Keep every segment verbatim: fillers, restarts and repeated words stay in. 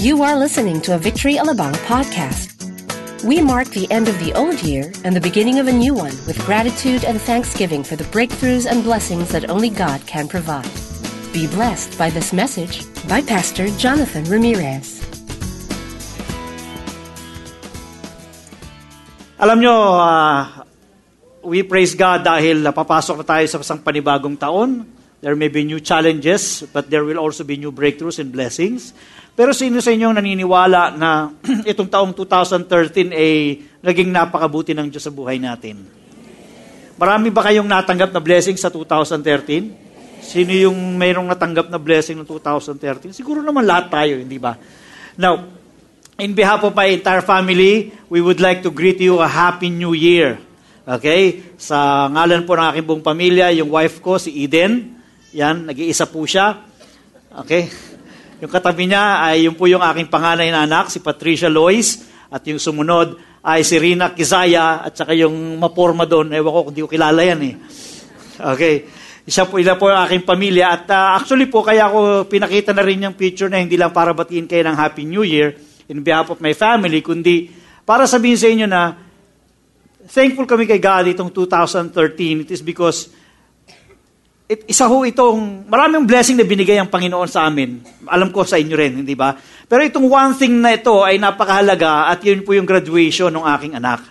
You are listening to a Victory Alabang podcast. We mark the end of the old year and the beginning of a new one with gratitude and thanksgiving for the breakthroughs and blessings that only God can provide. Be blessed by this message by Pastor Jonathan Ramirez. Alam nyo, uh, we praise God dahil napapasok na tayo sa isang panibagong taon. There may be new challenges, but there will also be new breakthroughs and blessings. Pero sino sa inyo ang naniniwala na itong taong twenty thirteen ay naging napakabuti ng Diyos sa buhay natin? Marami ba kayong natanggap na blessing sa twenty thirteen? Sino yung mayroong natanggap na blessing ng twenty thirteen? Siguro naman lahat tayo, hindi ba? Now, in behalf of my entire family, we would like to greet you a Happy New Year. Okay? Sa ngalan po ng aking buong pamilya, yung wife ko, si Eden. Yan, nag-iisa po siya. Okay? Yung katabi niya ay yung po yung aking panganay na anak, si Patricia Lois. At yung sumunod ay si Rina Kizaya at saka yung maporma doon. Ewan ko, hindi ko kilala yan eh. Okay. Isa po, ila po yung aking pamilya. At uh, actually po, kaya ako pinakita na rin yung picture na hindi lang para batiin kayo ng Happy New Year in behalf of my family, kundi para sabihin sa inyo na thankful kami kay God itong twenty thirteen. It is because It, isa ho itong, maraming blessing na binigay ang Panginoon sa amin. Alam ko sa inyo rin, hindi ba? Pero itong one thing na ito ay napakahalaga at yun po yung graduation ng aking anak.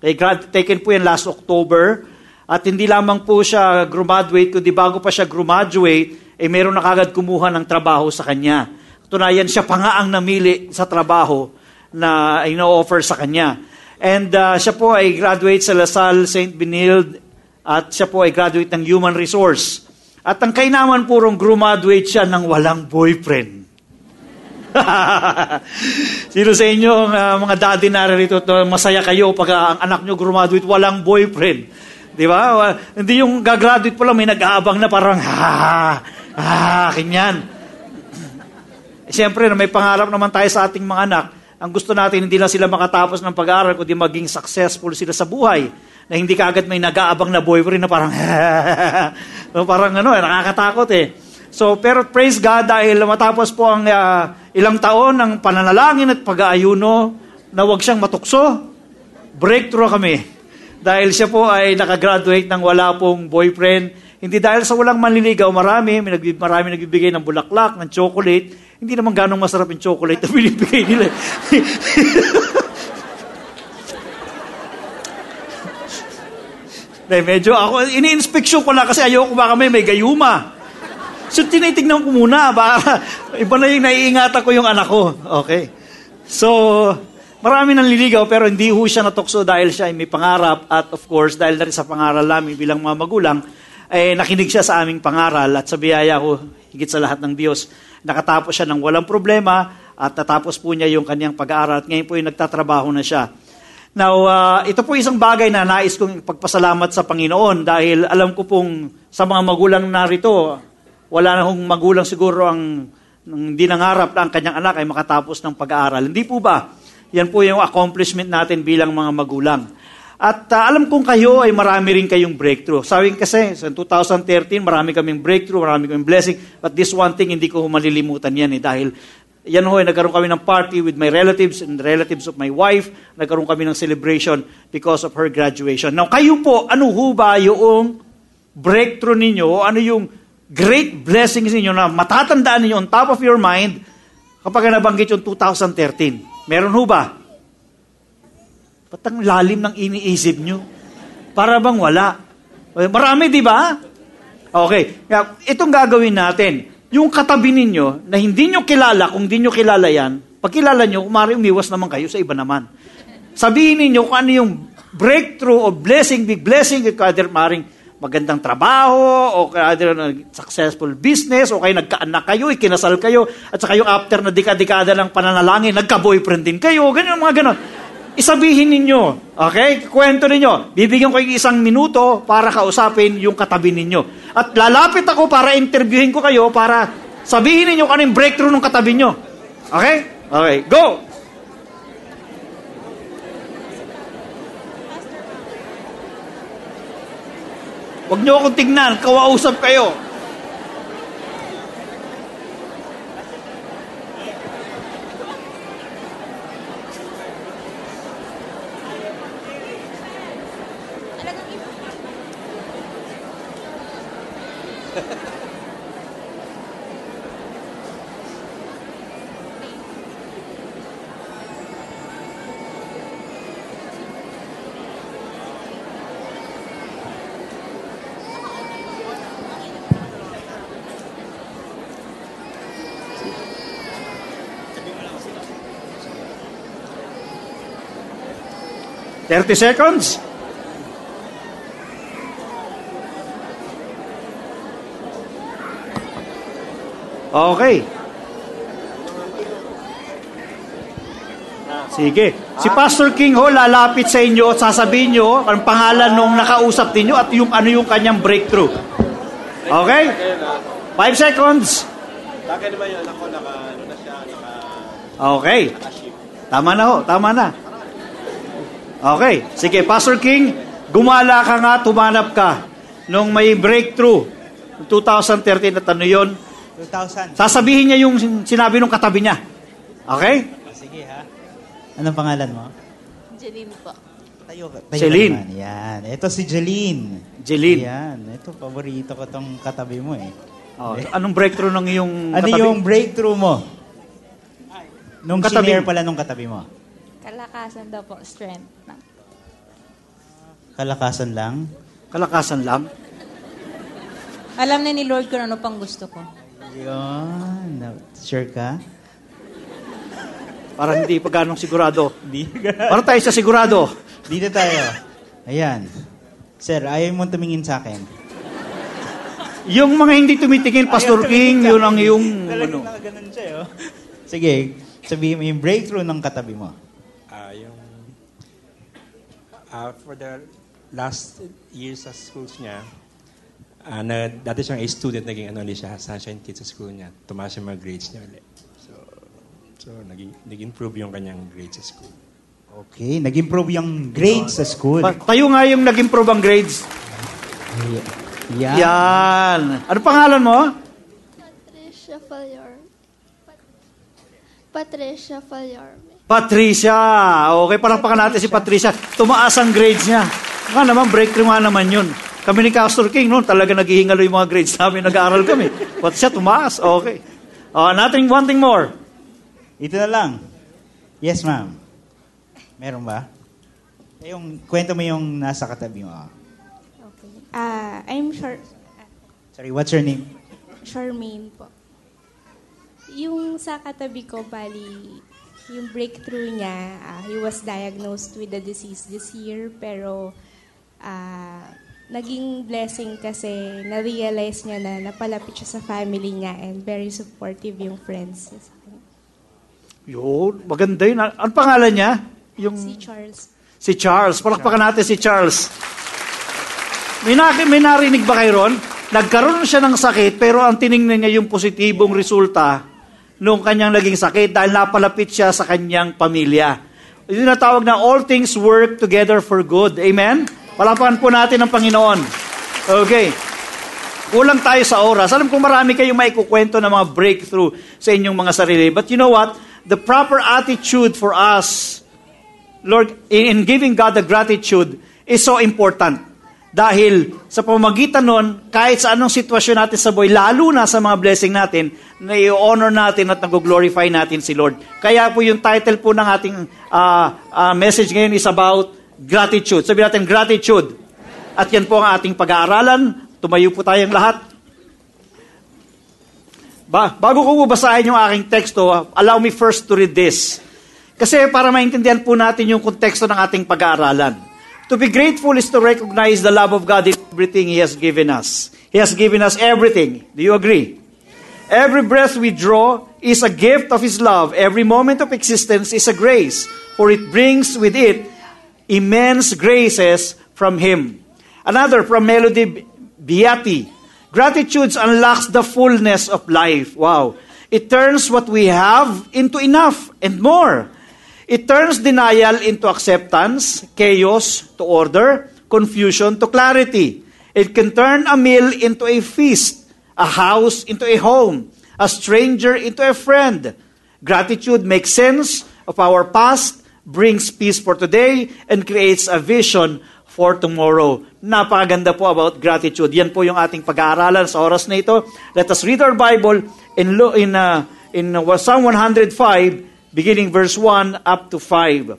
Okay, grad, taken po yan last October at hindi lamang po siya graduate, kundi bago pa siya graduate, eh meron na kagad kumuha ng trabaho sa kanya. Tunayan siya pa nga ang namili sa trabaho na ino-offer sa kanya. And uh, siya po ay graduate sa La Salle, Saint Benilde, at siya po ay graduate ng Human Resource. At ang kainaman po rong graduate siya ng walang boyfriend. Sino sa inyo, uh, mga daddy narito, masaya kayo pag uh, ang anak nyo graduate, walang boyfriend. Di ba? Uh, hindi yung gagraduate po lang, may nag-aabang na parang, ha, ha, kanyan. Siyempre, may pangarap naman tayo sa ating mga anak. Ang gusto natin, hindi lang sila makatapos ng pag-aaral, kundi maging successful sila sa buhay. Na hindi ka agad may nag-aabang na boyfriend na parang, parang ano, nakakatakot eh. So, pero praise God dahil matapos po ang uh, ilang taon ng pananalangin at pag-aayuno na huwag siyang matukso, breakthrough kami. Dahil siya po ay nakagraduate ng wala pong boyfriend. Hindi dahil sa walang manliligaw, marami, marami nagbibigay ng bulaklak, ng chocolate. Hindi naman ganong masarap yung chocolate na binibigay nila. Eh, medyo ako, ini-inspeksyon ko lang kasi ayoko baka may, may gayuma. So, tinitignan ko muna. Baka, iba na yung naiingatan ko yung anak ko. Okay. So, marami nang liligaw pero hindi ho siya natukso dahil siya ay may pangarap. At of course, dahil na rin sa pangaral namin bilang mga magulang, eh, nakinig siya sa aming pangaral at sa biyaya ko, higit sa lahat ng Diyos. Nakatapos siya ng walang problema at natapos po niya yung kanyang pag-aaral. At ngayon po yung nagtatrabaho na siya. Now, uh, ito po isang bagay na nais kong pagpasalamat sa Panginoon dahil alam ko pong sa mga magulang narito, wala na hong magulang siguro ang hindi nangarap na ang kanyang anak ay makatapos ng pag-aaral. Hindi po ba? Yan po yung accomplishment natin bilang mga magulang. At uh, alam kong kayo ay marami rin kayong breakthrough. Sabi kasi, sa twenty thirteen, marami kaming breakthrough, marami kaming blessing. But this one thing, hindi ko malilimutan yan eh dahil yan ho, nagkaroon kami ng party with my relatives and relatives of my wife. Nagkaroon kami ng celebration because of her graduation. Now, kayo po, ano ho ba yung breakthrough ninyo? Ano yung great blessings ninyo na matatandaan ninyo on top of your mind kapag nabanggit yung twenty thirteen? Meron ho ba? Ba't ang lalim ng iniisip nyo? Para bang wala? Marami, di ba? Okay. Itong gagawin natin. Yung katabi ninyo, na hindi nyo kilala, kung hindi nyo kilala yan, pag kilala nyo, kumari umiwas naman kayo sa iba naman. Sabihin ninyo kung ano yung breakthrough o blessing, big blessing, either maring magandang trabaho, o either successful business, o kayo nagkaanak kayo, ikinasal kayo, at saka yung after na dikadikada ng pananalangin, nagka-boyfriend din kayo, ganyan, mga ganon. Isabihin ninyo, okay? Kwento ninyo. Bibigyan ko yung isang minuto para kausapin yung katabi ninyo. At lalapit ako para interviewin ko kayo para sabihin ninyo kung ano yung breakthrough ng katabi nyo. Okay? Okay, go! Huwag nyo akong tignan. Kawausap kayo. Thirty seconds. Okay. Sige. Si Pastor King ho, lalapit sa inyo, sasabihin nyo ang pangalan nung nakausap ninyo at yung ano yung kanyang breakthrough. Okay? Five seconds. Okay. Tama na ho, tama na. Okay. Sige, Pastor King, gumala ka nga, tumanap ka nung may breakthrough. twenty thirteen na ano yun? two thousand. Sasabihin niya yung sinabi nung katabi niya. Okay? Sige ha. Anong pangalan mo? Jeline po. Tayo, tayo Jeline. Naman. Yan. Ito si Jeline. Jeline. Yan. Ito, paborito ko tong katabi mo eh. Oh, okay. Anong breakthrough ng iyong ano katabi? Ano yung breakthrough mo? Nung senior pala nung katabi mo. Kalakasan daw po, strength. Kalakasan lang? Kalakasan lang? Alam na ni Lord kung ano pang gusto ko. Yun. Sure ka? Parang hindi pa ganong sigurado. Parang tayo sa sigurado. Dito tayo. Ayan. Sir, ayaw mo tumingin sa akin. Yung mga hindi tumitingin, Pastor King, yun ang yung... Talagang nakaganon siya, oh. Sige, sabihin mo yung breakthrough ng katabi mo. Uh, for the last years sa schools niya, uh, na, dati siyang student, naging ano ulit siya, sunshine kids sa school niya. Tumaas yung mga grades niya ulit. So, so naging, nag-improve yung kanyang grades sa school. Okay, nag-improve yung grades sa school. Pa- tayo nga yung nag-improve ang grades. Yeah. Yan. Ano pangalan mo? Patricia Falarme. Patricia Falarme. Patricia. Okay, palakpakan natin si Patricia. Tumaas ang grades niya. Nga naman, breakthrough nga naman yun. Kami ni Pastor King noon, talaga naghihingalo yung mga grades namin. Nag-aaral kami. But siya, tumaas. Okay. Uh, nothing, one thing more. Ito na lang. Yes, ma'am. Meron ba? Yung, kwento mo yung nasa katabi mo. Okay. Uh, I'm Char... Sorry, what's your name? Charmaine po. Yung sa katabi ko, bali... Yung breakthrough niya, uh, he was diagnosed with a disease this year, pero uh, naging blessing kasi na-realize niya na napalapit siya sa family niya and very supportive yung friends niya sa akin. Yun, maganda yun. Ano pangalan niya? Yung... Si Charles. Si Charles. Palakpakan natin si Charles. May, na- may narinig ba kayo ron? Nagkaroon siya ng sakit, pero ang tinignan niya yung positibong resulta nung kanyang naging sakit dahil napalapit siya sa kanyang pamilya. Ito na tawag na all things work together for good. Amen? Palapakan po natin ang Panginoon. Okay. Kulang tayo sa oras. Alam kong marami kayong maikukwento ng mga breakthrough sa inyong mga sarili. But you know what? The proper attitude for us, Lord, in giving God the gratitude is so important. Dahil sa pamamagitan nun, kahit sa anong sitwasyon natin sa buhay, lalo na sa mga blessing natin, na i-honor natin at nag-glorify natin si Lord. Kaya po yung title po ng ating uh, uh, message ngayon is about gratitude. Sabihin natin, gratitude. At yan po ang ating pag-aaralan. Tumayo po tayong lahat. Ba- bago ko basahin yung aking teksto, allow me first to read this. Kasi para maintindihan po natin yung konteksto ng ating pag-aaralan. To be grateful is to recognize the love of God in everything He has given us. He has given us everything. Do you agree? Every breath we draw is a gift of His love. Every moment of existence is a grace, for it brings with it immense graces from Him. Another from Melody Beatty. Gratitude unlocks the fullness of life. Wow. It turns what we have into enough and more. It turns denial into acceptance, chaos to order, confusion to clarity. It can turn a meal into a feast, a house into a home, a stranger into a friend. Gratitude makes sense of our past, brings peace for today, and creates a vision for tomorrow. Napakaganda po about gratitude. Yan po yung ating pag-aaralan sa oras na ito. Let us read our Bible in in uh, in Psalm one oh five, beginning verse one up to five.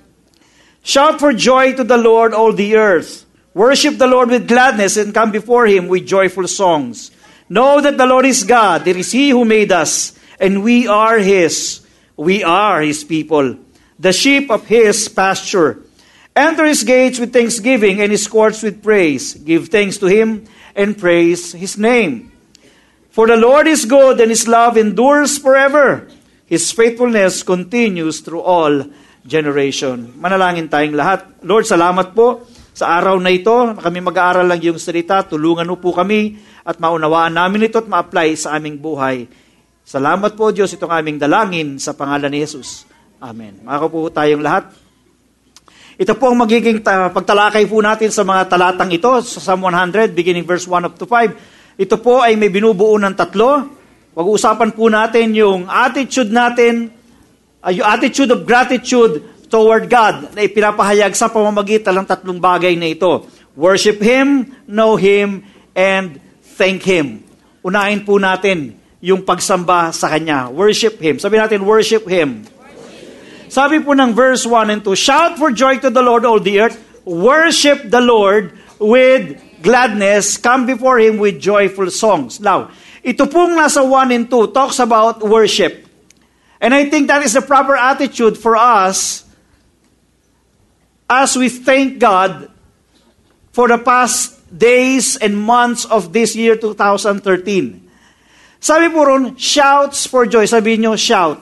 Shout for joy to the Lord, all the earth. Worship the Lord with gladness and come before Him with joyful songs. Know that the Lord is God. It is He who made us, and we are His. We are His people, the sheep of His pasture. Enter His gates with thanksgiving and His courts with praise. Give thanks to Him and praise His name. For the Lord is good, and His love endures forever. His faithfulness continues through all generation. Manalangin tayong lahat. Lord, salamat po sa araw na ito. Kami mag-aaral lang yung salita. Tulungan mo po kami at maunawaan namin ito at ma-apply sa aming buhay. Salamat po, Diyos, itong aming dalangin sa pangalan ni Jesus. Amen. Mako po tayong lahat. Ito po ang magiging ta- pagtalakay po natin sa mga talatang ito, sa Psalm one hundred, beginning verse one up to five. Ito po ay may binubuo ng tatlo. Pag-uusapan po natin yung attitude natin, uh, yung attitude of gratitude toward God na ipinapahayag sa pamamagitan ng tatlong bagay na ito. Worship Him, know Him, and thank Him. Unahin po natin yung pagsamba sa Kanya. Worship Him. Sabi natin, worship Him. Worship. Sabi po ng verse one and two, shout for joy to the Lord, all the earth. Worship the Lord with gladness. Come before Him with joyful songs. Now, ito pong nasa one and two talks about worship. And I think that is the proper attitude for us as we thank God for the past days and months of this year, two thousand thirteen. Sabi po ron, shouts for joy. Sabihin nyo, shout. shout.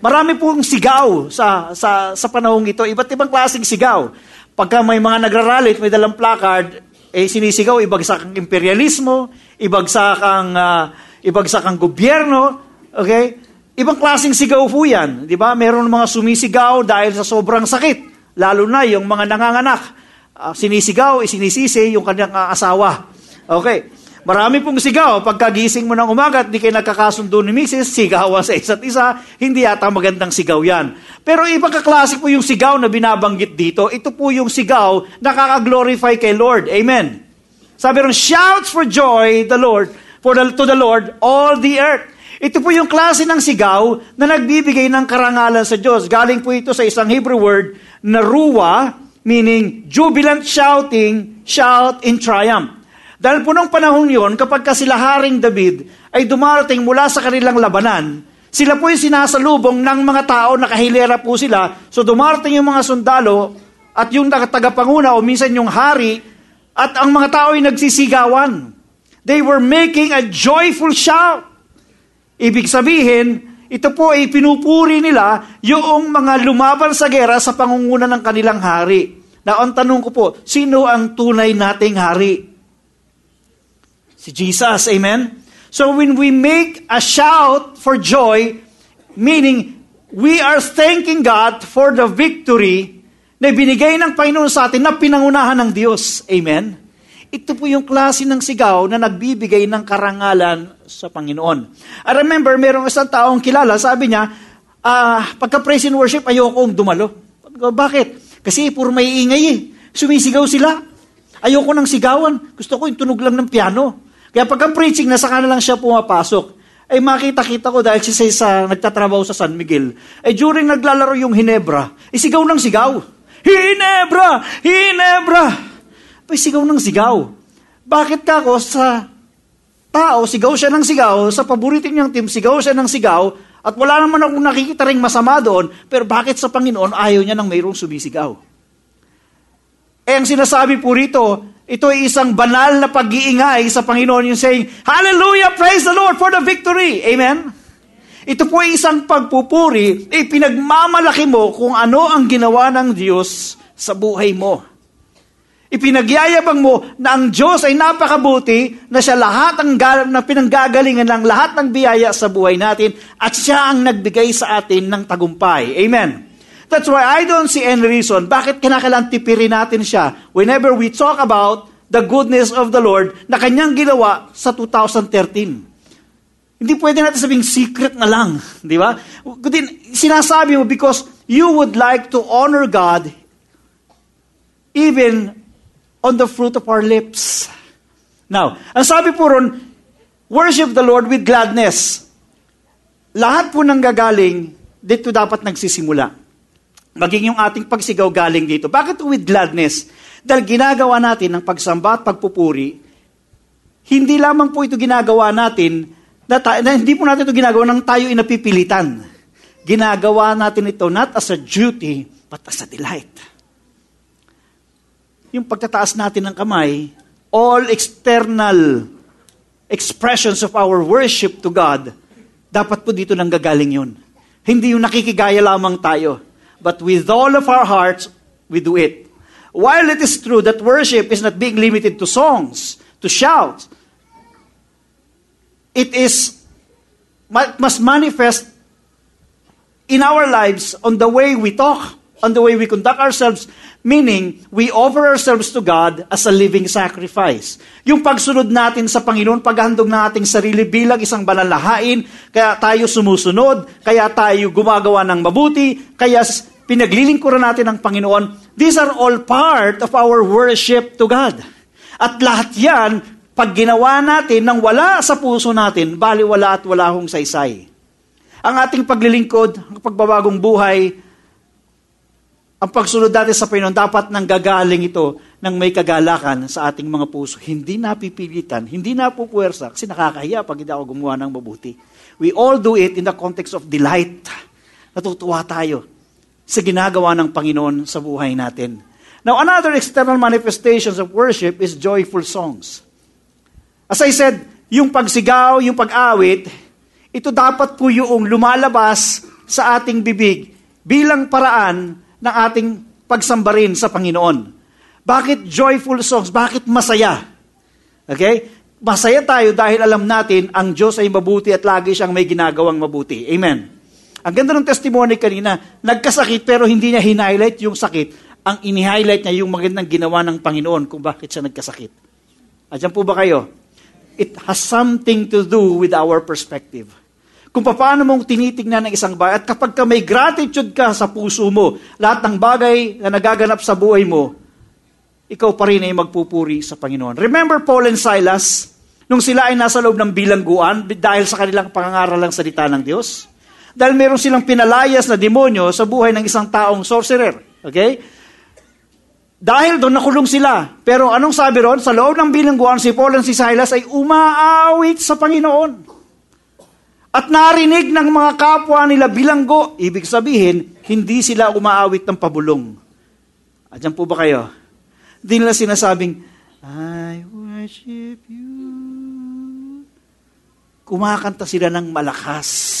Marami pong sigaw sa, sa, sa panahong ito. Iba't ibang klaseng sigaw. Pagka may mga nagraralit, may dalang placard, eh sinisigaw, ibagsak ang imperialismo, ibagsak ang, uh, ibagsak ang gobyerno. Okay? Ibang klaseng sigaw po yan. Diba? Meron mga sumisigaw dahil sa sobrang sakit. Lalo na yung mga nanganganak. Uh, sinisigaw, isinisisi yung kanyang uh, asawa. Okay. Marami pong sigaw. Pagkagising mo ng umaga at di kayo nagkakasundo ni misis, sigawan sa isa't isa, hindi yata magandang sigaw yan. Pero ibang kaklasik po yung sigaw na binabanggit dito. Ito po yung sigaw na kakaglorify kay Lord. Amen. Sabi rin, shouts for joy the Lord, for the, to the Lord, all the earth. Ito po yung klase ng sigaw na nagbibigay ng karangalan sa Diyos. Galing po ito sa isang Hebrew word na ruwa, meaning jubilant shouting, shout in triumph. Dahil po nung panahon yon, kapag kasi sila Haring David ay dumarating mula sa kanilang labanan, sila po yung sinasalubong ng mga tao, nakahilera po sila. So dumarating yung mga sundalo at yung tagapanguna o minsan yung hari at ang mga tao ay nagsisigawan. They were making a joyful shout. Ibig sabihin, ito po ay pinupuri nila yung mga lumaban sa gera sa pangunguna ng kanilang hari. Na ang tanong ko po, sino ang tunay nating hari? Si Jesus, amen? So when we make a shout for joy, meaning we are thanking God for the victory na binigay ng Panginoon sa atin na pinangunahan ng Diyos, amen? Ito po yung klase ng sigaw na nagbibigay ng karangalan sa Panginoon. I remember, merong isang taong kilala, sabi niya, ah, pagka praise and worship, ayokong dumalo. Bakit? Kasi puro may ingay eh. Sumisigaw sila. Ayoko ng sigawan. Gusto ko yung tunog lang ng piano. Kaya pagka preaching, nasa kanan lang siya pumapasok. Ay makita-kita ko dahil siya sa nagtatrabaho sa San Miguel. Ay during naglalaro yung Ginebra, isigaw ng sigaw. Ginebra! Ginebra! Ay sigaw ng sigaw. Bakit ka ako sa tao, sigaw siya ng sigaw, sa paborito niyang team, sigaw siya ng sigaw, at wala naman akong nakikita ring masama doon, pero bakit sa Panginoon ayaw niya nang mayroong sumisigaw? Eh, ang sinasabi po rito, ito ay isang banal na pag-iingay sa Panginoon yung saying, Hallelujah! Praise the Lord for the victory! Amen? Ito po ay isang pagpupuri, eh, pinagmamalaki mo kung ano ang ginawa ng Diyos sa buhay mo. Ipinagyayabang mo na ang Diyos ay napakabuti, na siya lahat ang gal- na pinanggagalingan ng lahat ng biyaya sa buhay natin, at siya ang nagbigay sa atin ng tagumpay. Amen? That's why I don't see any reason bakit kinakailangan tipirin natin siya whenever we talk about the goodness of the Lord na kanyang ginawa sa two thousand thirteen. Hindi pwede natin sabing secret na lang, di ba? Kundi sinasabi mo because you would like to honor God even on the fruit of our lips. Now, ang sabi po ron, worship the Lord with gladness. Lahat po nang gagaling, dito dapat nagsisimula. Maging yung ating pagsigaw galing dito. Bakit with gladness? Dahil ginagawa natin ng pagsamba at pagpupuri, hindi lamang po ito ginagawa natin, na ta- na hindi po natin ito ginagawa nang tayo inapipilitan. Ginagawa natin ito not as a duty, but as a delight. Yung pagtataas natin ng kamay, all external expressions of our worship to God, dapat po dito nang gagaling yun. Hindi yung nakikigaya lamang tayo. But with all of our hearts, we do it. While it is true that worship is not being limited to songs, to shout, it is must manifest in our lives on the way we talk, on the way we conduct ourselves, meaning, we offer ourselves to God as a living sacrifice. Yung pagsunod natin sa Panginoon, paghandog ng ating sarili bilang isang banal na hain, kaya tayo sumusunod, kaya tayo gumagawa ng mabuti, kaya pinaglilingkuran natin ang Panginoon. These are all part of our worship to God. At lahat yan, pag ginawa natin nang wala sa puso natin, baliwala at wala hong saysay. Ang ating paglilingkod, ang pagbabagong buhay, ang pagsunod natin sa Panginoon, dapat nang gagaling ito ng may kagalakan sa ating mga puso. Hindi napipilitan, hindi napupuwersa, kasi nakakahiya pag hindi ako gumawa ng mabuti. We all do it in the context of delight. Natutuwa tayo sa ginagawa ng Panginoon sa buhay natin. Now, another external manifestations of worship is joyful songs. As I said, yung pagsigaw, yung pag-awit, ito dapat po yung lumalabas sa ating bibig bilang paraan ng ating pagsamba rin sa Panginoon. Bakit joyful songs? Bakit masaya? Okay? Masaya tayo dahil alam natin ang Diyos ay mabuti at lagi siyang may ginagawang mabuti. Amen. Ang ganda ng testimony kanina, nagkasakit pero hindi niya hinighlight yung sakit. Ang ini-highlight niya yung magandang ginawa ng Panginoon kung bakit siya nagkasakit. Andiyan po ba kayo? It has something to do with our perspective. Kung paano mong tinitignan ng isang bagay, at kapag ka may gratitude ka sa puso mo, lahat ng bagay na nagaganap sa buhay mo, ikaw pa rin ay magpupuri sa Panginoon. Remember Paul and Silas, nung sila ay nasa loob ng bilangguan dahil sa kanilang pangaralang salita ng Diyos? Dahil meron silang pinalayas na demonyo sa buhay ng isang taong sorcerer. Okay? Dahil doon nakulong sila. Pero anong sabi ron? Sa loob ng bilangguan, si Paul and si Silas ay umaawit sa Panginoon. At narinig ng mga kapwa nila bilanggo, ibig sabihin, hindi sila umaawit ng pabulong. Andiyan po ba kayo? Hindi nila sinasabing, I worship you. Kumakanta sila ng malakas.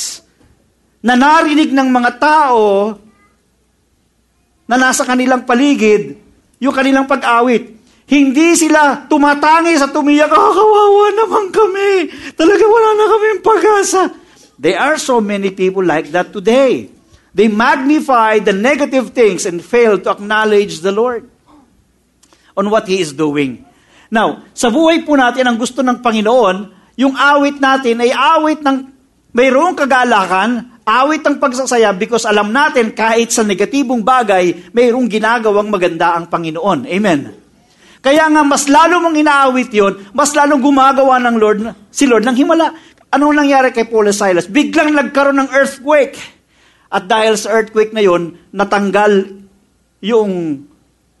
Na narinig ng mga tao na nasa kanilang paligid, yung kanilang pag-awit. Hindi sila tumatangi sa tumiyak, oh, kawawa naman kami. Talaga wala na kami yung pag-asa. There are so many people like that today. They magnify the negative things and fail to acknowledge the Lord on what He is doing. Now, sa buhay po natin, ang gusto ng Panginoon, yung awit natin ay awit ng mayroong kagalakan, awit ng pagsasaya, because alam natin kahit sa negatibong bagay, mayroong ginagawang maganda ang Panginoon. Amen. Kaya nga, mas lalo mong inaawit yon, mas lalong gumagawa ng Lord, si Lord ng himala. Anong nangyari kay Paul and Silas? Biglang nagkaroon ng earthquake. At dahil sa earthquake na yon, natanggal yung,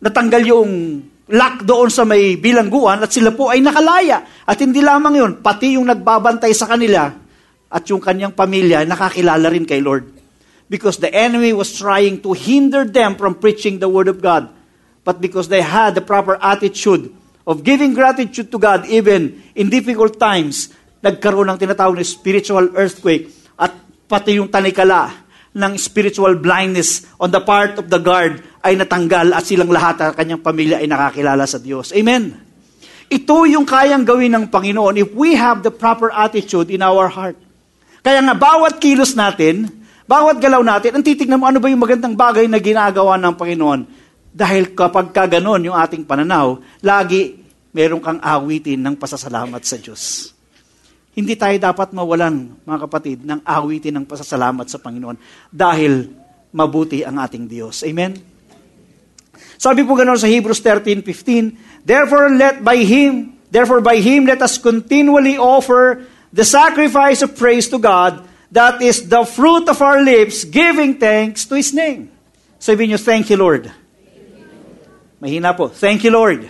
natanggal yung lock doon sa may bilangguan at sila po ay nakalaya. At hindi lamang yon, pati yung nagbabantay sa kanila at yung kanyang pamilya, nakakilala rin kay Lord. Because the enemy was trying to hinder them from preaching the Word of God. But because they had the proper attitude of giving gratitude to God even in difficult times, nagkaroon ng tinatawag na spiritual earthquake at pati yung tanikala ng spiritual blindness on the part of the guard ay natanggal at silang lahat at kanyang pamilya ay nakakilala sa Diyos. Amen. Ito yung kayang gawin ng Panginoon if we have the proper attitude in our heart. Kaya nga bawat kilos natin, bawat galaw natin, ang titignan mo ano ba yung magandang bagay na ginagawa ng Panginoon. Dahil kapag kaganon yung ating pananaw, lagi meron kang awitin ng pasasalamat sa Diyos. Hindi tayo dapat mawalan, mga kapatid, ng awitin ng pasasalamat sa Panginoon dahil mabuti ang ating Diyos. Amen? Sabi po ganoon sa Hebrews thirteen fifteen, Therefore let by him, therefore by him let us continually offer the sacrifice of praise to God, that is the fruit of our lips, giving thanks to His name. Sabihin niyo, thank you, Lord. Mahina po, thank you, Lord.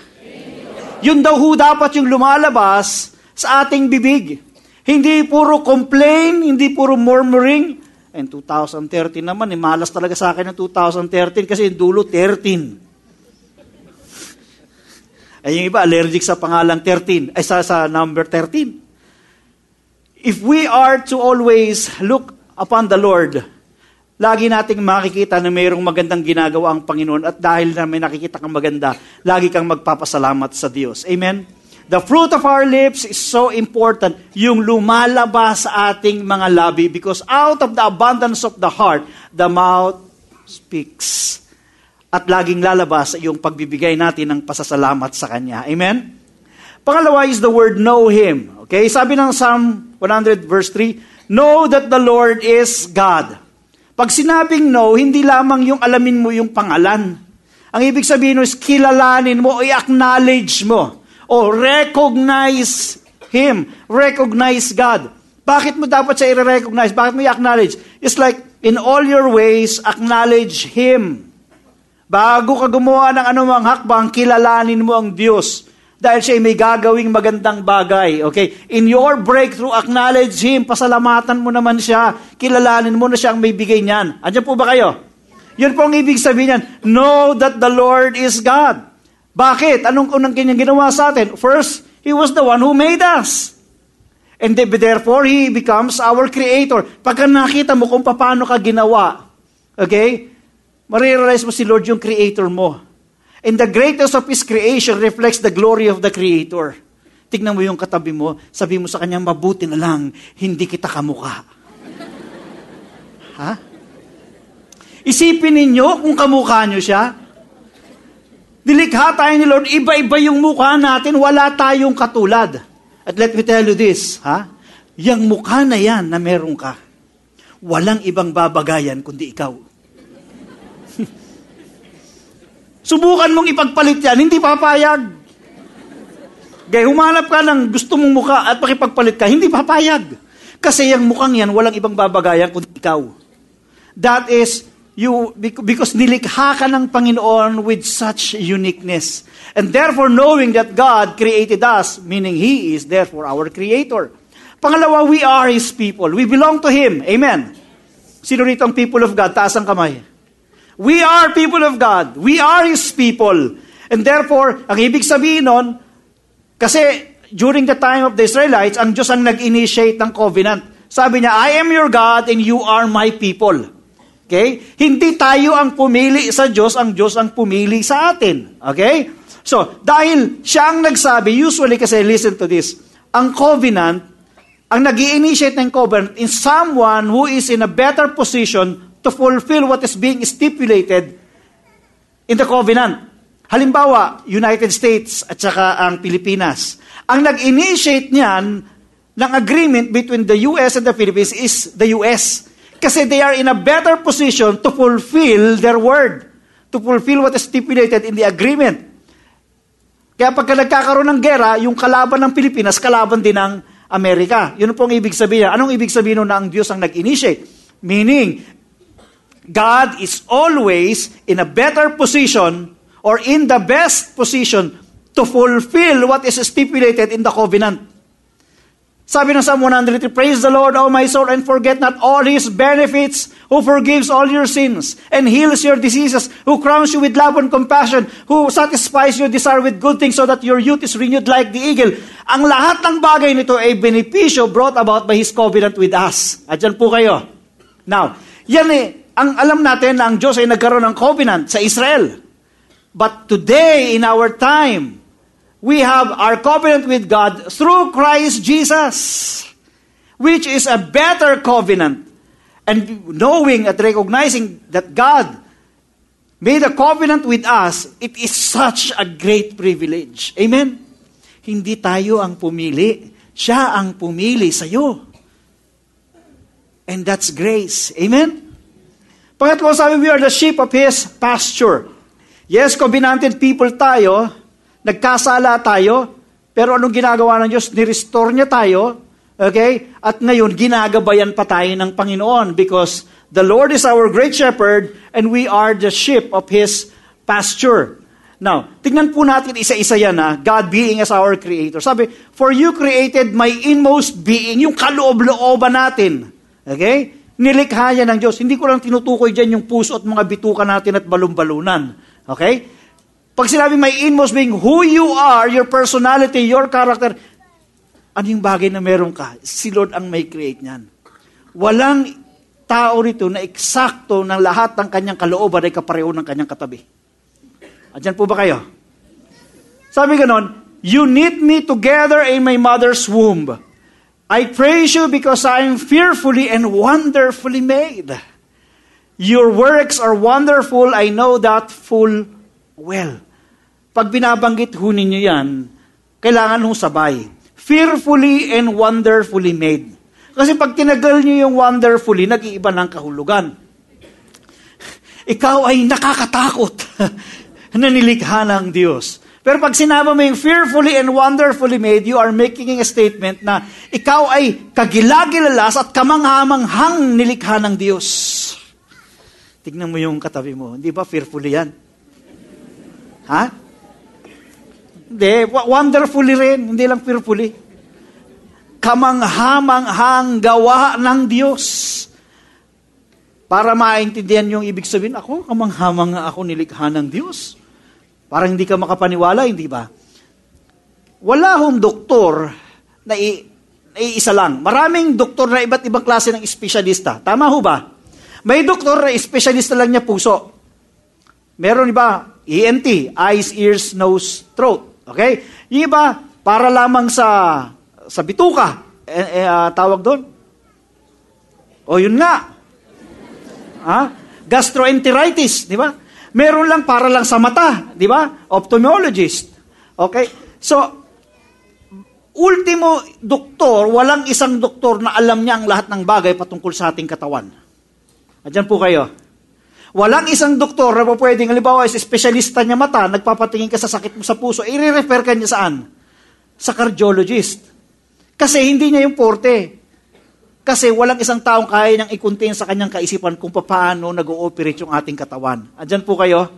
Yun daw ho dapat yung lumalabas sa ating bibig. Hindi puro complain, hindi puro murmuring. And twenty thirteen naman, eh, malas talaga sa akin ng twenty thirteen kasi yung dulo thirteen. Ay yung iba, allergic sa pangalang thirteen, ay sa, sa number thirteen. If we are to always look upon the Lord, lagi nating makikita na mayroong magandang ginagawa ang Panginoon, at dahil na may nakikita kang maganda, lagi kang magpapasalamat sa Diyos. Amen? The fruit of our lips is so important, yung lumalabas sa ating mga labi, because out of the abundance of the heart, the mouth speaks. At laging lalabas yung pagbibigay natin ng pasasalamat sa Kanya. Amen? Pangalawa is the word know Him. Okay? Sabi ng Psalm one hundred verse three, know that the Lord is God. Pag sinabing no, hindi lamang yung alamin mo yung pangalan. Ang ibig sabihin is kilalanin mo, i-acknowledge mo, o recognize Him, recognize God. Bakit mo dapat siya i-recognize? Bakit mo i-acknowledge? It's like, in all your ways, acknowledge Him. Bago ka gumawa ng anumang hakbang, kilalanin mo ang Diyos. Dahil siya may gagawing magandang bagay. Okay? In your breakthrough, acknowledge Him. Pasalamatan mo naman siya. Kilalanin mo na siya ang may bigay niyan. Andiyan po ba kayo? Yun po ang ibig sabihin niyan. Know that the Lord is God. Bakit? Anong unang kanyang ginawa sa atin? First, He was the one who made us. And therefore, He becomes our creator. Pagka nakita mo kung paano ka ginawa, okay? Marirealize mo si Lord yung creator mo. And the greatness of His creation reflects the glory of the Creator. Tignan mo yung katabi mo, sabi mo sa kanya, mabuti na lang, hindi kita kamukha. Ha? Isipin ninyo kung kamukha nyo siya. Nilikha tayo ni Lord, iba-iba yung mukha natin, wala tayong katulad. At let me tell you this, ha? Yang mukha na yan na meron ka, walang ibang babagayan kundi ikaw. Subukan mong ipagpalit yan, hindi papayag. Okay, humanap ka ng gusto mong mukha at pakipagpalit ka, hindi papayag. Kasi yung mukhang yan, walang ibang babagayan kundi ikaw. That is, you, because nilikha ka ng Panginoon with such uniqueness. And therefore, knowing that God created us, meaning He is therefore our Creator. Pangalawa, we are His people. We belong to Him. Amen. Sino rito ang people of God? Taas ang kamay. We are people of God. We are His people. And therefore, ang ibig sabihin nun, kasi during the time of the Israelites, ang Diyos ang nag-initiate ng covenant. Sabi niya, I am your God and you are my people. Okay? Hindi tayo ang pumili sa Diyos, ang Diyos ang pumili sa atin. Okay? So, dahil siya ang nagsabi, usually kasi, listen to this, ang covenant, ang nag-initiate ng covenant is someone who is in a better position to fulfill what is being stipulated in the covenant. Halimbawa, United States at saka ang Pilipinas. Ang nag-initiate niyan ng agreement between the U S and the Philippines is the U S. Kasi they are in a better position to fulfill their word, to fulfill what is stipulated in the agreement. Kaya pagka nagkakaroon ng gera, yung kalaban ng Pilipinas, kalaban din ng Amerika. Yun po ang ibig sabihin. Anong ibig sabihin na ang Diyos ang nag-initiate? Meaning, God is always in a better position or in the best position to fulfill what is stipulated in the covenant. Sabi ng Psalm one hundred, praise the Lord, O my soul, and forget not all His benefits, who forgives all your sins and heals your diseases, who crowns you with love and compassion, who satisfies your desire with good things so that your youth is renewed like the eagle. Ang lahat ng bagay nito ay benepisyo brought about by His covenant with us. At yan po kayo. Now, yan eh, ang alam natin na ang Diyos ay nagkaroon ng covenant sa Israel. But today, in our time, we have our covenant with God through Christ Jesus, which is a better covenant. And knowing and recognizing that God made a covenant with us, it is such a great privilege. Amen? Hindi tayo ang pumili. Siya ang pumili sa iyo. And that's grace. Amen? Amen? Pangatlo, sabi, we are the sheep of His pasture. Yes, covenanted people tayo, nagkasala tayo, pero anong ginagawa ng Diyos? Nirestore niya tayo, okay? At ngayon, ginagabayan pa tayo ng Panginoon because the Lord is our great shepherd and we are the sheep of His pasture. Now, tignan po natin isa-isa yan, ha? God being as our creator. Sabi, for you created my inmost being, yung kaloob-looban natin. Okay? Nilikha yan ng Diyos. Hindi ko lang tinutukoy dyan yung puso at mga bituka natin at balumbalunan. Okay? Pag sinabi may inmost being, who you are, your personality, your character, ano yung bagay na meron ka? Si Lord ang may create niyan. Walang tao rito na eksakto ng lahat ng kanyang kalooban ay kapareho ng kanyang katabi. Andiyan po ba kayo? Sabi ganon, you knit me together in my mother's womb. I praise you because I am fearfully and wonderfully made. Your works are wonderful, I know that full well. Pag binabanggit ho ninyo yan, kailangan ho sabay. Fearfully and wonderfully made. Kasi pag tinagal nyo yung wonderfully, nag-iiba ng kahulugan. Ikaw ay nakakatakot na nilikha ng Diyos. Pero pag sinaba mo yung fearfully and wonderfully made, you are making a statement na ikaw ay kagilagilalas at kamanghamanghang nilikha ng Diyos. Tignan mo yung katabi mo. Hindi ba fearfully yan? Ha? Hindi. Wonderfully rin. Hindi lang fearfully. Kamanghamanghang gawa ng Diyos. Para maintindihan yung ibig sabihin, ako, kamanghamang ako nilikha ng Diyos. Parang hindi ka makapaniwala, hindi ba? Wala hong doktor na, i- na iisa lang. Maraming doktor na iba't ibang klase ng espesyalista. Tama ho ba? May doktor na espesyalista lang niya puso. Meron iba, E N T, eyes, ears, nose, throat. Okay? Yung iba, para lamang sa sa bituka. E, e, uh, tawag doon? O yun nga. Ha? Gastroenteritis, di ba? Meron lang para lang sa mata, di ba? Ophthalmologist. Okay? So, ultimo doktor, walang isang doktor na alam niya ang lahat ng bagay patungkol sa ating katawan. Andiyan po kayo. Walang isang doktor na pwedeng, halimbawa, is espesyalista niya mata, nagpapatingin ka sa sakit mo sa puso, i-refer ka niya saan? Sa cardiologist. Kasi hindi niya yung forte. Kasi walang isang taong kaya niyang i-contain sa kanyang kaisipan kung paano nag-ooperate yung ating katawan. Andiyan po kayo.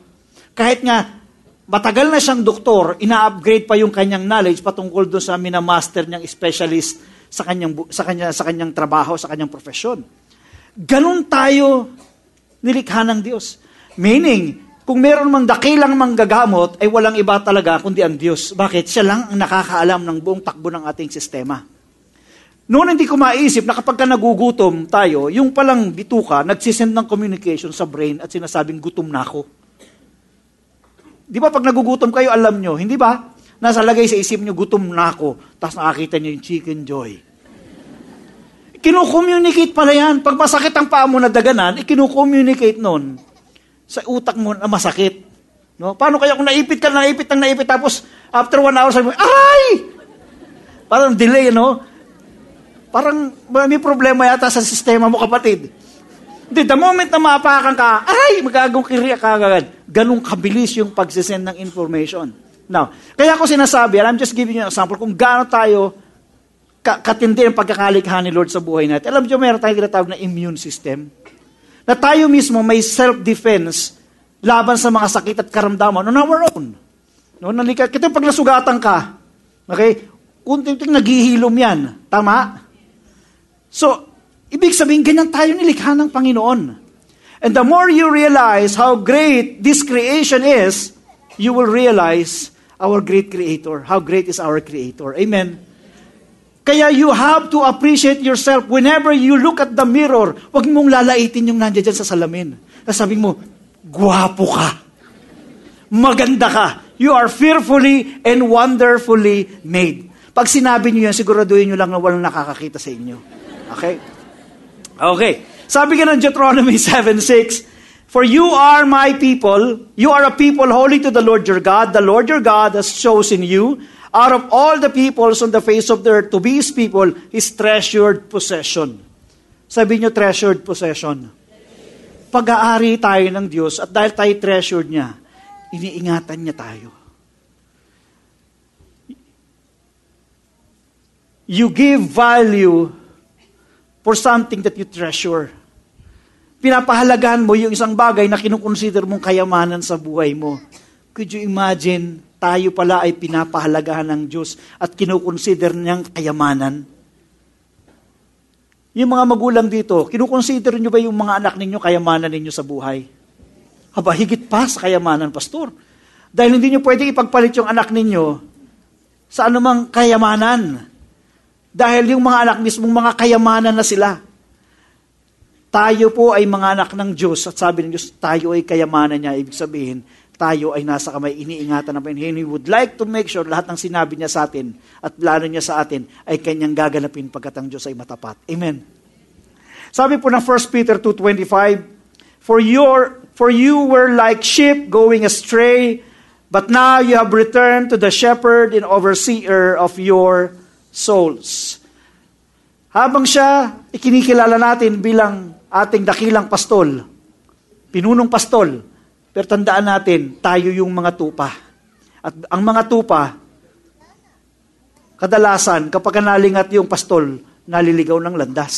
Kahit nga, matagal na siyang doktor, ina-upgrade pa yung kanyang knowledge patungkol doon sa minamaster niyang specialist sa kanyang, sa kanyang, sa kanyang trabaho, sa kanyang profesyon. Ganon tayo nilikha ng Diyos. Meaning, kung meron mang dakilang manggagamot, ay walang iba talaga kundi ang Diyos. Bakit? Siya lang ang nakakaalam ng buong takbo ng ating sistema. Noon hindi ko maisip na kapag ka nagugutom tayo, yung palang bituka, nagsisend ng communication sa brain at sinasabing gutom na ako. Di ba pag nagugutom kayo, alam nyo, hindi ba? Nasa lagay sa isip nyo, gutom na ako, tapos nakakita nyo yung chicken joy. Kino-communicate pala yan. Pag masakit ang paa mo na daganan, ikino-communicate nun sa utak mo na masakit. No? Paano kaya kung naipit ka, naipit ang naipit, tapos after one hour, sabi mo, aray! Parang delay, no? Parang may problema yata sa sistema mo, kapatid. Hindi, the moment na maapakan ka, aray, magagawin ka agad. Ganun kabilis yung pagsisend ng information. Now, kaya ko sinasabi, and I'm just giving you an example, kung gaano tayo katindi ng pagkakalikha ni Lord sa buhay natin. Alam niyo, meron tayong tinatawag na immune system. Na tayo mismo may self-defense laban sa mga sakit at karamdaman on our own. No, nalika, kita pag nasugatan ka, okay, unti-unti naghihilom yan. Tama? So, ibig sabihin, ganyan tayo nilikha ng Panginoon. And the more you realize how great this creation is, you will realize our great Creator. How great is our Creator. Amen? Kaya you have to appreciate yourself whenever you look at the mirror. Huwag mong lalaitin yung nandiyan dyan sa salamin. Sabi mo, guwapo ka. Maganda ka. You are fearfully and wonderfully made. Pag sinabi nyo yan, siguraduhin nyo lang na walang nakakakita sa inyo. Okay? Okay. Sabi ka ng Deuteronomy seven six, for you are my people. You are a people holy to the Lord your God. The Lord your God has chosen you out of all the peoples on the face of the earth, to be His people, His treasured possession. Sabi niyo, treasured possession. Pag-aari tayo ng Diyos, at dahil tayo treasured niya, Iniingatan niya tayo. You give value for something that you treasure. Pinapahalagahan mo yung isang bagay na kinukonsider mong kayamanan sa buhay mo. Could you imagine, tayo pala ay pinapahalagahan ng Diyos at kinukonsider niyang kayamanan? Yung mga magulang dito, kinukonsider niyo ba yung mga anak ninyo kayamanan ninyo sa buhay? Aba, higit pa sa kayamanan, Pastor. Dahil hindi niyo pwede ipagpalit yung anak ninyo sa anumang kayamanan. Dahil yung mga anak mismong mga kayamanan na sila. Tayo po ay mga anak ng Diyos at sabi ng Diyos, tayo ay kayamanan niya. Ibig sabihin, tayo ay nasa kamay, iniingatan naman. And He would like to make sure lahat ng sinabi niya sa atin at plano niya sa atin ay kanyang gaganapin pagkat ang Diyos ay matapat. Amen. Sabi po ng First Peter two twenty-five, For your, for you were like sheep going astray, but now you have returned to the shepherd and overseer of your souls. Habang siya ikinikilala natin bilang ating dakilang pastol, pinunong pastol, pero tandaan natin, tayo yung mga tupa. At ang mga tupa, kadalasan, kapag nalingat yung pastol, naliligaw ng landas.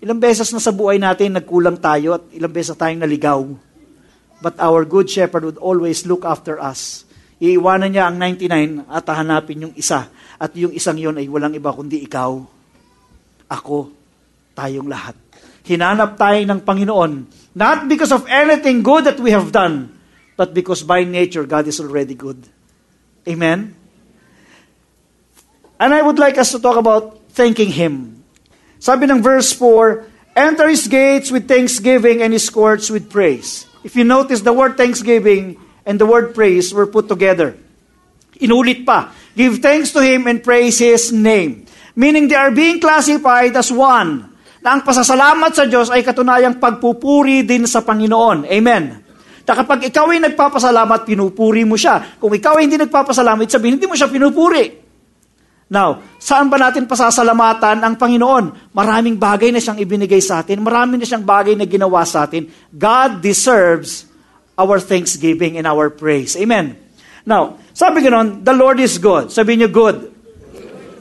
Ilang beses na sa buhay natin, nagkulang tayo at ilang beses tayong naligaw. But our good shepherd would always look after us. Iiwanan niya ang ninety-nine at hahanapin yung isa. At yung isang yon ay walang iba kundi ikaw, ako, tayong lahat. Hinanap tayo ng Panginoon, not because of anything good that we have done, but because by nature, God is already good. Amen? And I would like us to talk about thanking Him. Sabi ng verse four, Enter His gates with thanksgiving and His courts with praise. If you notice, the word thanksgiving and the word praise were put together. Inulit pa. Give thanks to Him and praise His name. Meaning they are being classified as one. Na ang pasasalamat sa Diyos ay katunayang pagpupuri din sa Panginoon. Amen. Na kapag ikaw ay nagpapasalamat, pinupuri mo siya. Kung ikaw ay hindi nagpapasalamat, sabihin, hindi mo siya pinupuri. Now, saan ba natin pasasalamatan ang Panginoon? Maraming bagay na siyang ibinigay sa atin. Maraming na siyang bagay na ginawa sa atin. God deserves our thanksgiving and our praise. Amen. Now, sabi ganoon, the Lord is good. Sabihin niyo, good.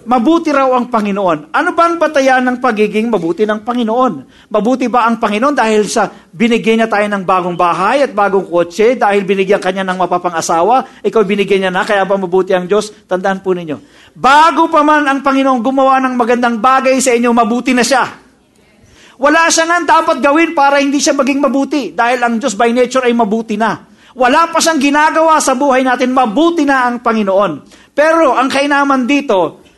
Mabuti raw ang Panginoon. Ano ba ang batayan ng pagiging mabuti ng Panginoon? Mabuti ba ang Panginoon dahil sa binigyan niya tayo ng bagong bahay at bagong kotse, dahil binigyan kanya ng mapapang-asawa, ikaw binigyan niya na, kaya ba mabuti ang Diyos? Tandaan po ninyo, bago pa man ang Panginoon gumawa ng magandang bagay sa inyo, mabuti na siya. Wala siya nga dapat gawin para hindi siya maging mabuti, dahil ang Diyos by nature ay mabuti na. Wala pa siyang ginagawa sa buhay natin, mabuti na ang Panginoon. Pero ang kainaman dito,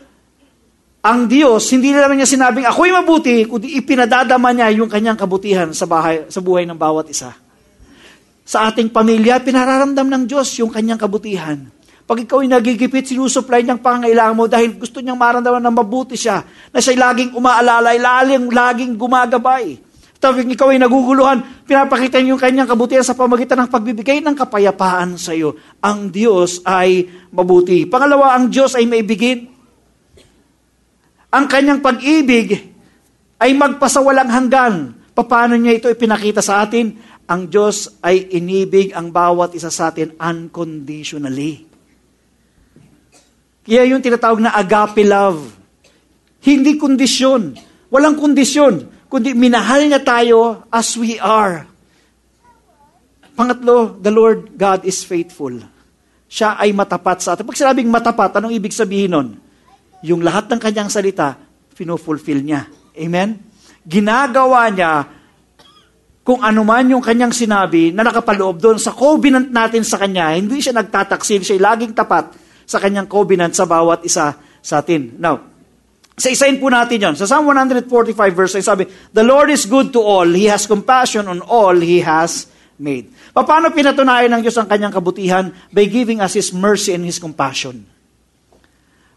ang Diyos, hindi naman niya sinabing, ako'y mabuti, kundi ipinadadama niya yung kanyang kabutihan sa, bahay, sa buhay ng bawat isa. Sa ating pamilya, pinararamdam ng Diyos yung kanyang kabutihan. Pag ikaw'y nagigipit, sinusupply niyang pangailangan mo dahil gusto niyang maramdaman na mabuti siya, na siya'y laging umaalalay, laging, laging gumagabay. Tapos ikaw'y naguguluhan, pinapakita niyo yung kanyang kabutihan sa pamagitan ng pagbibigay ng kapayapaan sa iyo. Ang Diyos ay mabuti. Pangalawa, ang Diyos ay maibigin. Ang kanyang pag-ibig ay magpasawalang hanggan. Paano niya ito ipinakita sa atin? Ang Diyos ay inibig ang bawat isa sa atin unconditionally. Kaya yung tinatawag na agape love. Hindi kondisyon. Walang kondisyon. Kundi minahal niya tayo as we are. Pangatlo, the Lord God is faithful. Siya ay matapat sa atin. Pag sinabing matapat, anong ibig sabihin nun? Yung lahat ng kanyang salita, pinufulfill niya. Amen? Ginagawa niya kung ano man yung kanyang sinabi na nakapaloob doon sa covenant natin sa kanya. Hindi siya nagtataksil, siya laging tapat sa kanyang covenant sa bawat isa sa atin. Now, isa-isahin po natin yon. Sa Psalm one forty-five verse, sabi, The Lord is good to all. He has compassion on all He has made. Paano pinatunayan ng Diyos ang kanyang kabutihan? By giving us His mercy and His compassion.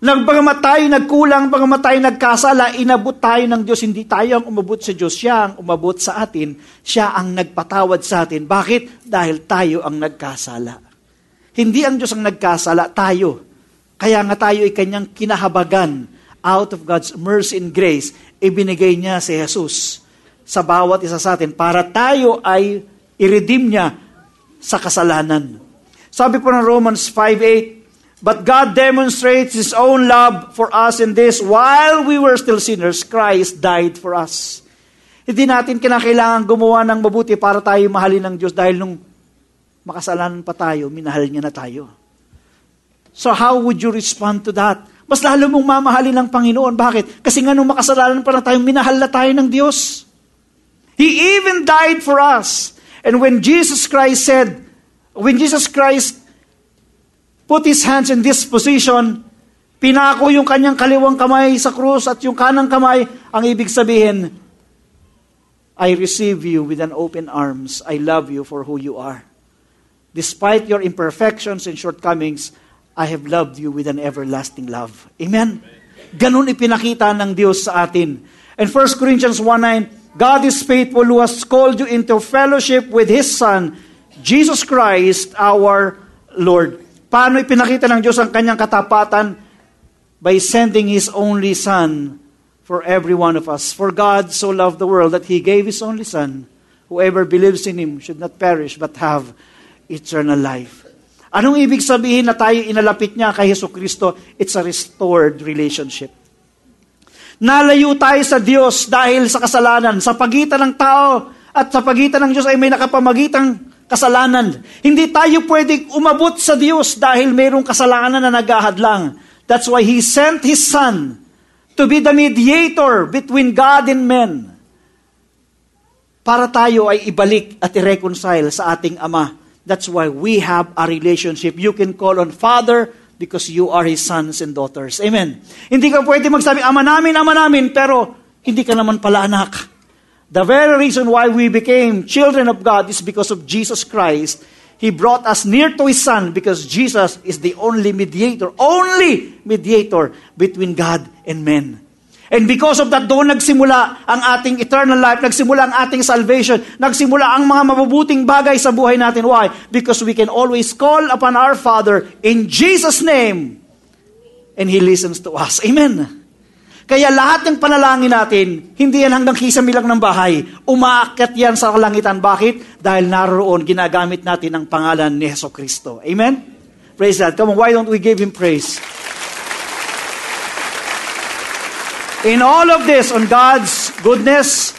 Nagpagamat tayo nagkulang, pagamat tayo nagkasala, inabot tayo ng Diyos. Hindi tayo ang umabot sa Diyos. Siya ang umabot sa atin. Siya ang nagpatawad sa atin. Bakit? Dahil tayo ang nagkasala. Hindi ang Diyos ang nagkasala, tayo. Kaya nga tayo ay kanyang kinahabagan. Out of God's mercy and grace, ibinigay niya si Jesus sa bawat isa sa atin para tayo ay i-redeem niya sa kasalanan. Sabi po ng Romans five eight, "But God demonstrates His own love for us in this, while we were still sinners, Christ died for us." Hindi natin kinakailangan gumawa ng mabuti para tayo mahalin ng Diyos dahil nung makasalanan pa tayo, minahal niya na tayo. So how would you respond to that? Mas lalo mong mamahalin ng Panginoon. Bakit? Kasi nga nung makasalanan pa na tayo, minahal na tayo ng Diyos. He even died for us. And when Jesus Christ said, when Jesus Christ put His hands in this position, pinako yung kanyang kaliwang kamay sa krus at yung kanang kamay, ang ibig sabihin, I receive you with an open arms. I love you for who you are. Despite your imperfections and shortcomings, I have loved you with an everlasting love. Amen? Ganun ipinakita ng Diyos sa atin. And First Corinthians one nine, God is faithful who has called you into fellowship with His Son, Jesus Christ, our Lord. Paano ipinakita ng Diyos ang kanyang katapatan? By sending His only Son for every one of us. For God so loved the world that He gave His only Son. Whoever believes in Him should not perish but have eternal life. Anong ibig sabihin na tayo inalapit niya kay Jesucristo? It's a restored relationship. Nalayo tayo sa Diyos dahil sa kasalanan. Sa pagitan ng tao at sa pagitan ng Diyos ay may nakapamagitang kasalanan. Hindi tayo pwedeng umabot sa Diyos dahil mayroong kasalanan na naghahadlang. That's why He sent His Son to be the mediator between God and men. Para tayo ay ibalik at i-reconcile sa ating Ama. That's why we have a relationship. You can call on Father because you are His sons and daughters. Amen. Hindi ka pwede magsabi, Ama namin, Ama namin, pero hindi ka naman pala anak. The very reason why we became children of God is because of Jesus Christ. He brought us near to His Son because Jesus is the only mediator, only mediator between God and men. And because of that, doon nagsimula ang ating eternal life, nagsimula ang ating salvation, nagsimula ang mga mabubuting bagay sa buhay natin. Why? Because we can always call upon our Father in Jesus' name, and He listens to us. Amen. Kaya lahat ng panalangin natin, hindi yan hanggang kisame lang ng bahay. Umaakyat yan sa kalangitan. Bakit? Dahil naroon, ginagamit natin ang pangalan ni Jesucristo. Amen? Praise God. Come on, why don't we give Him praise? In all of this, on God's goodness,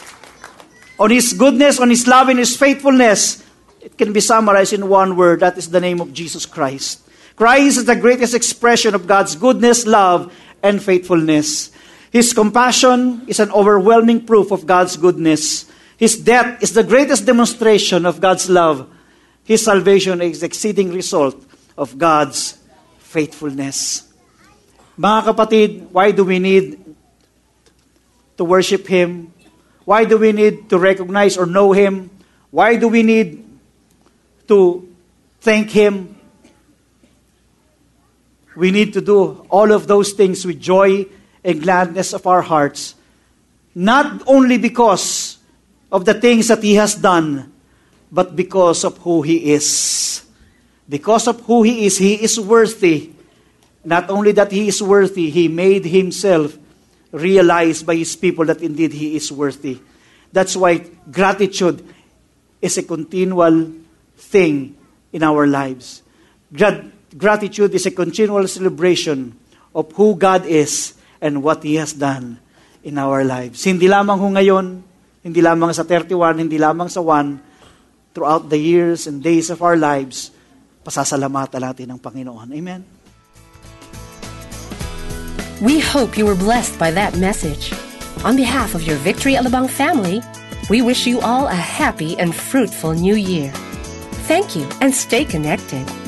on His goodness, on His love, and His faithfulness, it can be summarized in one word. That is the name of Jesus Christ. Christ is the greatest expression of God's goodness, love, and faithfulness. His compassion is an overwhelming proof of God's goodness. His death is the greatest demonstration of God's love. His salvation is the exceeding result of God's faithfulness. Mga kapatid, why do we need to worship Him? Why do we need to recognize or know Him? Why do we need to thank Him? We need to do all of those things with joy and gladness of our hearts, not only because of the things that He has done, but because of who He is. Because of who He is, He is worthy. Not only that He is worthy, He made Himself realized by His people that indeed He is worthy. That's why gratitude is a continual thing in our lives. Grat- gratitude is a continual celebration of who God is and what He has done in our lives. Hindi lamang ho ngayon, hindi lamang sa thirty-one, hindi lamang sa one, throughout the years and days of our lives, pasasalamatan natin ang Panginoon. Amen? We hope you were blessed by that message. On behalf of your Victory Alabang family, we wish you all a happy and fruitful new year. Thank you and stay connected.